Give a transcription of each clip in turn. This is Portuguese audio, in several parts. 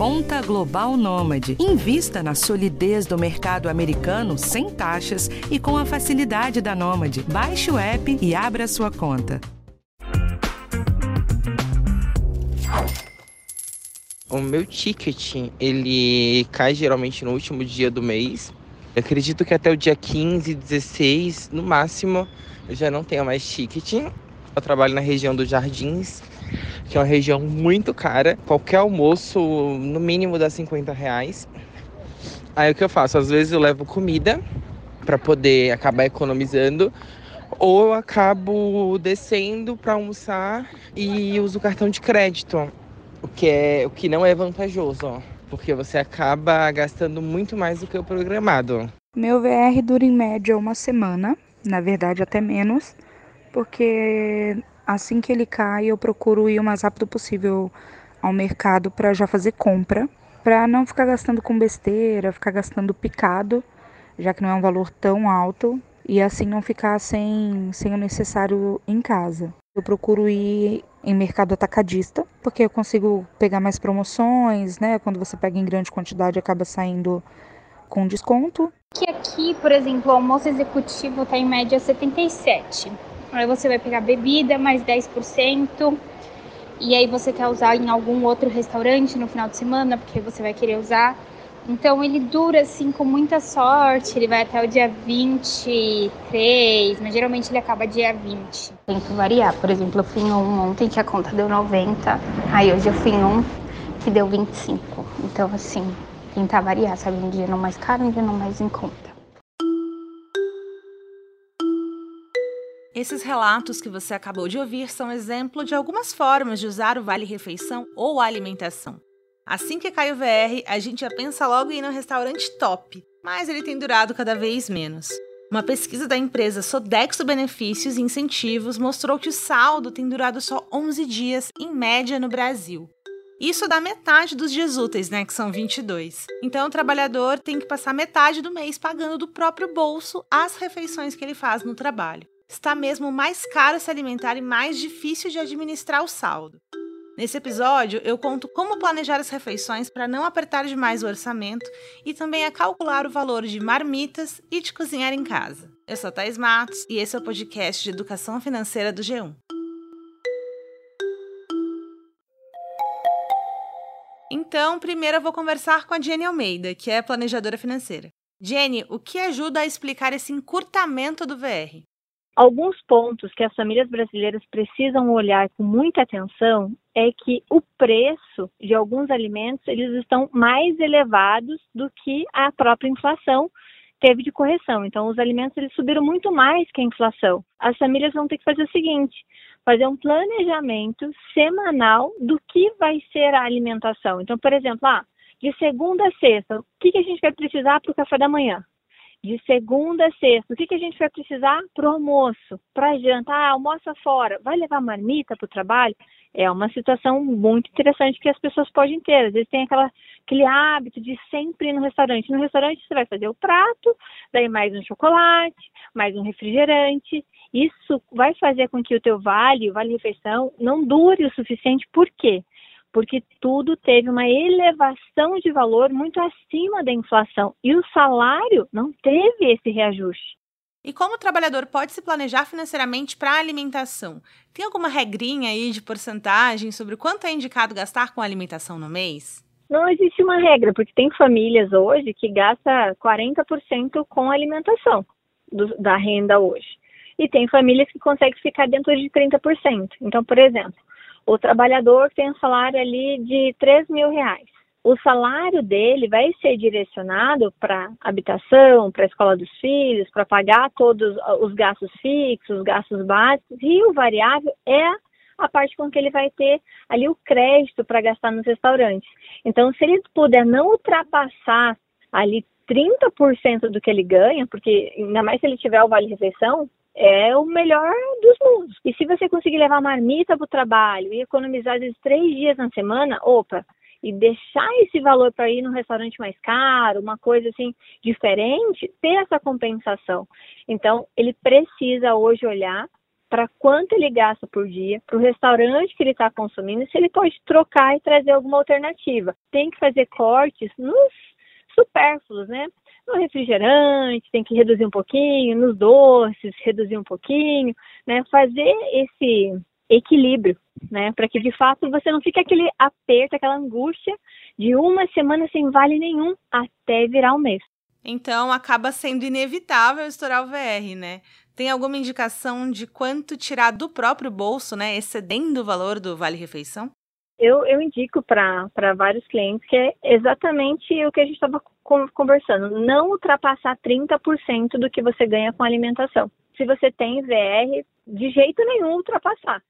Conta Global Nômade. Invista na solidez do mercado americano sem taxas e com a facilidade da Nômade. Baixe o app e abra sua conta. O meu ticketing, ele cai geralmente no último dia do mês. Eu acredito que até o dia 15, 16, no máximo, eu já não tenho mais ticketing. Eu trabalho na região dos Jardins, que é uma região muito cara. Qualquer almoço, no mínimo, dá R$50. Aí o que eu faço? Às vezes eu levo comida para poder acabar economizando. Ou eu acabo descendo para almoçar e uso o cartão de crédito. O que não é vantajoso, ó, porque você acaba gastando muito mais do que o programado. Meu VR dura em média uma semana, na verdade até menos, porque assim que ele cai eu procuro ir o mais rápido possível ao mercado para já fazer compra, para não ficar gastando com besteira, ficar gastando picado, já que não é um valor tão alto, e assim não ficar sem o necessário em casa. Eu procuro ir em mercado atacadista, porque eu consigo pegar mais promoções, né? Quando você pega em grande quantidade, acaba saindo com desconto. Que aqui, por exemplo, o almoço executivo está em média R$77. Aí você vai pegar bebida, mais 10%. E aí você quer usar em algum outro restaurante no final de semana, porque você vai querer usar. Então ele dura assim com muita sorte, ele vai até o dia 23, mas geralmente ele acaba dia 20. Tem que variar, por exemplo, eu fui em um ontem que a conta deu 90, aí hoje eu fui em um que deu 25. Então assim, tentar variar, sabe? Um dia não mais caro, um dia não mais em conta. Esses relatos que você acabou de ouvir são exemplo de algumas formas de usar o vale-refeição ou a alimentação. Assim que cai o VR, a gente já pensa logo em ir num restaurante top, mas ele tem durado cada vez menos. Uma pesquisa da empresa Sodexo Benefícios e Incentivos mostrou que o saldo tem durado só 11 dias, em média, no Brasil. Isso dá metade dos dias úteis, né, que são 22. Então o trabalhador tem que passar metade do mês pagando do próprio bolso as refeições que ele faz no trabalho. Está mesmo mais caro se alimentar e mais difícil de administrar o saldo. Nesse episódio, eu conto como planejar as refeições para não apertar demais o orçamento e também a calcular o valor de marmitas e de cozinhar em casa. Eu sou Thais Matos e esse é o podcast de Educação Financeira do G1. Então, primeiro eu vou conversar com a Jenny Almeida, que é planejadora financeira. Jenny, o que ajuda a explicar esse encurtamento do VR? Alguns pontos que as famílias brasileiras precisam olhar com muita atenção é que o preço de alguns alimentos eles estão mais elevados do que a própria inflação teve de correção. Então, os alimentos eles subiram muito mais que a inflação. As famílias vão ter que fazer o seguinte, fazer um planejamento semanal do que vai ser a alimentação. Então, por exemplo, de segunda a sexta, o que a gente vai precisar para o café da manhã? De segunda a sexta, o que a gente vai precisar para o almoço, para janta, almoça fora, vai levar marmita para o trabalho? É uma situação muito interessante que as pessoas podem ter. Às vezes tem aquele hábito de sempre ir no restaurante. No restaurante você vai fazer o prato, daí mais um chocolate, mais um refrigerante. Isso vai fazer com que o teu vale-refeição não dure o suficiente. Por quê? Porque tudo teve uma elevação de valor muito acima da inflação e o salário não teve esse reajuste. E como o trabalhador pode se planejar financeiramente para a alimentação? Tem alguma regrinha aí de porcentagem sobre quanto é indicado gastar com alimentação no mês? Não existe uma regra, porque tem famílias hoje que gastam 40% com alimentação da renda hoje. E tem famílias que conseguem ficar dentro de 30%. Então, por exemplo, o trabalhador tem um salário ali de R$3.000. O salário dele vai ser direcionado para habitação, para a escola dos filhos, para pagar todos os gastos fixos, os gastos básicos. E o variável é a parte com que ele vai ter ali o crédito para gastar nos restaurantes. Então, se ele puder não ultrapassar ali 30% do que ele ganha, porque ainda mais se ele tiver o vale-refeição, é o melhor dos mundos. E se você conseguir levar marmita para o trabalho e economizar, às vezes, 3 dias na semana, e deixar esse valor para ir num restaurante mais caro, uma coisa assim diferente, ter essa compensação. Então, ele precisa hoje olhar para quanto ele gasta por dia, para o restaurante que ele está consumindo, se ele pode trocar e trazer alguma alternativa. Tem que fazer cortes nos supérfluos, né? No refrigerante, tem que reduzir um pouquinho, nos doces, reduzir um pouquinho, né? Fazer esse equilíbrio, né? Para que, de fato, você não fique aquele aperto, aquela angústia de uma semana sem vale nenhum até virar um mês. Então, acaba sendo inevitável estourar o VR, né? Tem alguma indicação de quanto tirar do próprio bolso, né? Excedendo o valor do vale-refeição? Eu indico para vários clientes que é exatamente o que a gente estava conversando. Não ultrapassar 30% do que você ganha com alimentação. Se você tem VR, de jeito nenhum ultrapassar.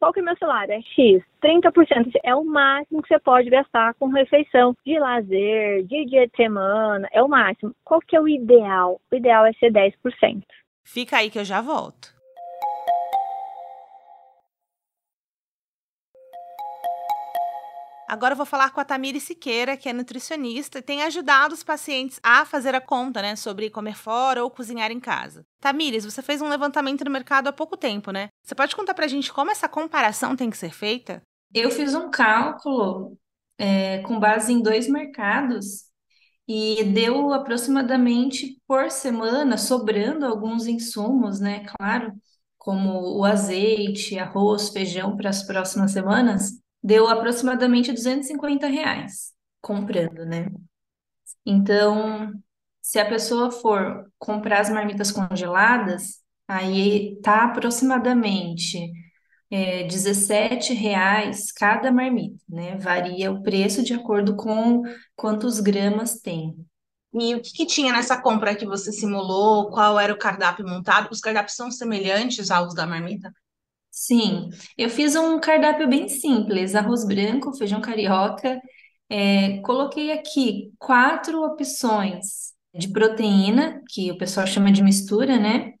Qual que é o meu salário? É X. 30% é o máximo que você pode gastar com refeição, de lazer, de dia de semana, é o máximo. Qual que é o ideal? O ideal é ser 10%. Fica aí que eu já volto. Agora eu vou falar com a Tamires Siqueira, que é nutricionista e tem ajudado os pacientes a fazer a conta, né, sobre comer fora ou cozinhar em casa. Tamires, você fez um levantamento no mercado há pouco tempo, né? Você pode contar pra gente como essa comparação tem que ser feita? Eu fiz um cálculo com base em 2 mercados e deu aproximadamente por semana, sobrando alguns insumos, né, claro, como o azeite, arroz, feijão para as próximas semanas. Deu aproximadamente R$250 comprando, né? Então, se a pessoa for comprar as marmitas congeladas, aí tá aproximadamente R$17 cada marmita, né? Varia o preço de acordo com quantos gramas tem. E o que tinha nessa compra que você simulou? Qual era o cardápio montado? Os cardápios são semelhantes aos da marmita? Sim, eu fiz um cardápio bem simples, arroz branco, feijão carioca, coloquei aqui 4 opções de proteína, que o pessoal chama de mistura, né,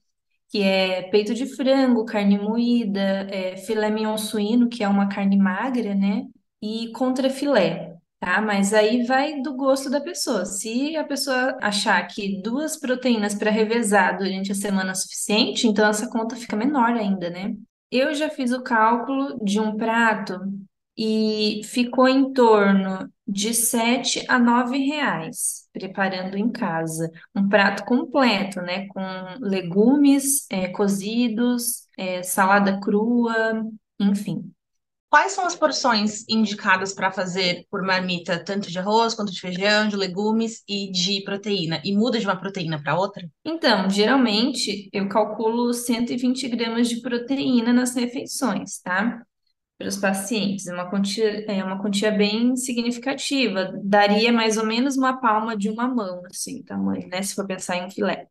que é peito de frango, carne moída, filé mignon suíno, que é uma carne magra, né, e contrafilé, tá, mas aí vai do gosto da pessoa, se a pessoa achar que 2 proteínas para revezar durante a semana é suficiente, então essa conta fica menor ainda, né. Eu já fiz o cálculo de um prato e ficou em torno de R$7 a R$9, preparando em casa. Um prato completo, né? Com legumes, cozidos, salada crua, enfim. Quais são as porções indicadas para fazer por marmita, tanto de arroz, quanto de feijão, de legumes e de proteína? E muda de uma proteína para outra? Então, geralmente, eu calculo 120 gramas de proteína nas refeições, tá? Para os pacientes, é uma quantia bem significativa. Daria mais ou menos uma palma de uma mão, assim, tamanho, né? Se for pensar em um filé.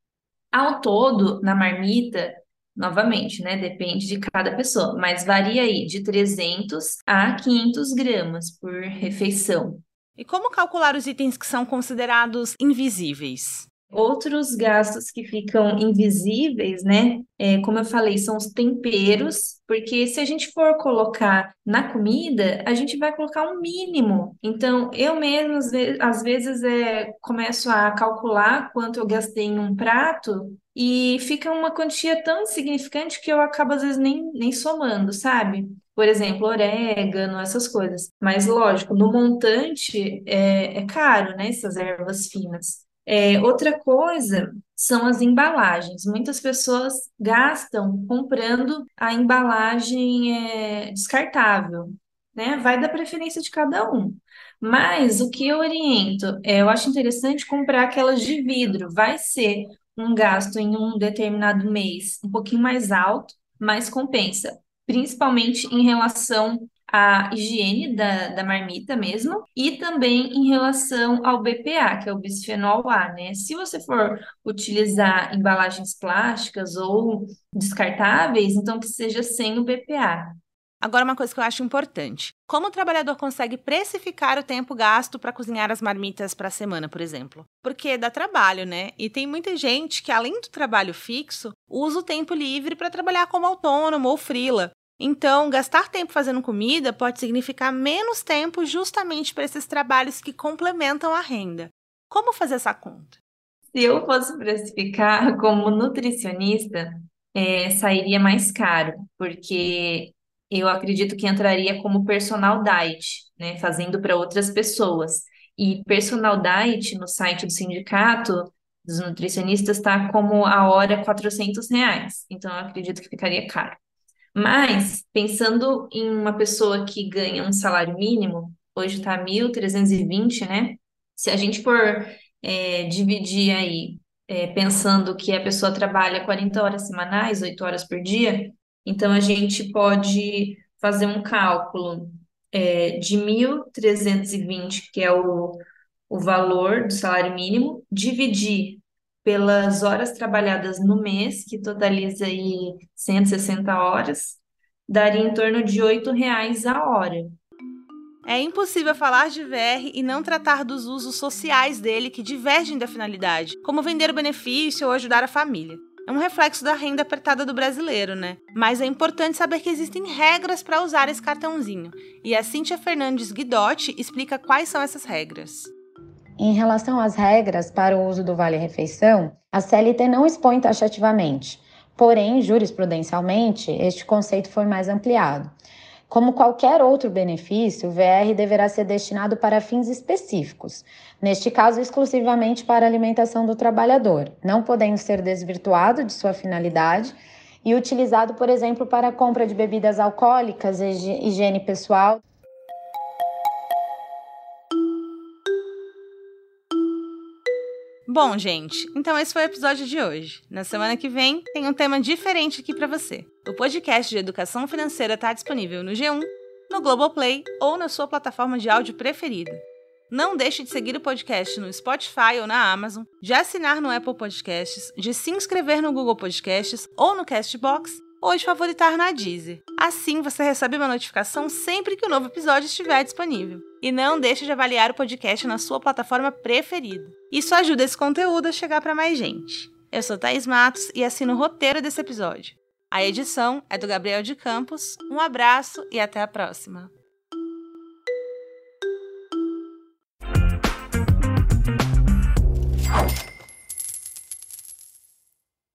Ao todo, na marmita... Novamente, né? Depende de cada pessoa, mas varia aí de 300 a 500 gramas por refeição. E como calcular os itens que são considerados invisíveis? Outros gastos que ficam invisíveis, né? Como eu falei, são os temperos, porque se a gente for colocar na comida, a gente vai colocar um mínimo. Então, eu mesmo, às vezes, começo a calcular quanto eu gastei em um prato e fica uma quantia tão insignificante que eu acabo, às vezes, nem somando, sabe? Por exemplo, orégano, essas coisas. Mas, lógico, no montante é caro, né? Essas ervas finas. Outra coisa são as embalagens. Muitas pessoas gastam comprando a embalagem descartável, né? Vai da preferência de cada um. Mas o que eu oriento, eu acho interessante comprar aquelas de vidro. Vai ser um gasto em um determinado mês um pouquinho mais alto, mas compensa, principalmente em relação a higiene da marmita mesmo e também em relação ao BPA, que é o bisfenol A, né? Se você for utilizar embalagens plásticas ou descartáveis, então que seja sem o BPA. Agora uma coisa que eu acho importante. Como o trabalhador consegue precificar o tempo gasto para cozinhar as marmitas para a semana, por exemplo? Porque dá trabalho, né? E tem muita gente que, além do trabalho fixo, usa o tempo livre para trabalhar como autônomo ou freela. Então, gastar tempo fazendo comida pode significar menos tempo justamente para esses trabalhos que complementam a renda. Como fazer essa conta? Se eu fosse precificar como nutricionista, sairia mais caro, porque eu acredito que entraria como personal diet, né, fazendo para outras pessoas. E personal diet no site do sindicato dos nutricionistas está como a hora R$400, então eu acredito que ficaria caro. Mas, pensando em uma pessoa que ganha um salário mínimo, hoje está R$1.320, né? Se a gente for dividir aí, pensando que a pessoa trabalha 40 horas semanais, 8 horas por dia, então a gente pode fazer um cálculo de R$1.320, que é o valor do salário mínimo, dividir pelas horas trabalhadas no mês, que totaliza aí 160 horas, daria em torno de R$8 a hora. É impossível falar de VR e não tratar dos usos sociais dele que divergem da finalidade, como vender o benefício ou ajudar a família. É um reflexo da renda apertada do brasileiro, né? Mas é importante saber que existem regras para usar esse cartãozinho. E a Cíntia Fernandes Guidotti explica quais são essas regras. Em relação às regras para o uso do vale-refeição, a CLT não expõe taxativamente. Porém, jurisprudencialmente, este conceito foi mais ampliado. Como qualquer outro benefício, o VR deverá ser destinado para fins específicos, neste caso exclusivamente para a alimentação do trabalhador, não podendo ser desvirtuado de sua finalidade e utilizado, por exemplo, para a compra de bebidas alcoólicas, higiene pessoal. Bom, gente, então esse foi o episódio de hoje. Na semana que vem, tem um tema diferente aqui para você. O podcast de Educação Financeira está disponível no G1, no Globoplay ou na sua plataforma de áudio preferida. Não deixe de seguir o podcast no Spotify ou na Amazon, de assinar no Apple Podcasts, de se inscrever no Google Podcasts ou no Castbox ou de favoritar na Deezer. Assim, você recebe uma notificação sempre que o novo episódio estiver disponível. E não deixe de avaliar o podcast na sua plataforma preferida. Isso ajuda esse conteúdo a chegar para mais gente. Eu sou Thaís Matos e assino o roteiro desse episódio. A edição é do Gabriel de Campos. Um abraço e até a próxima!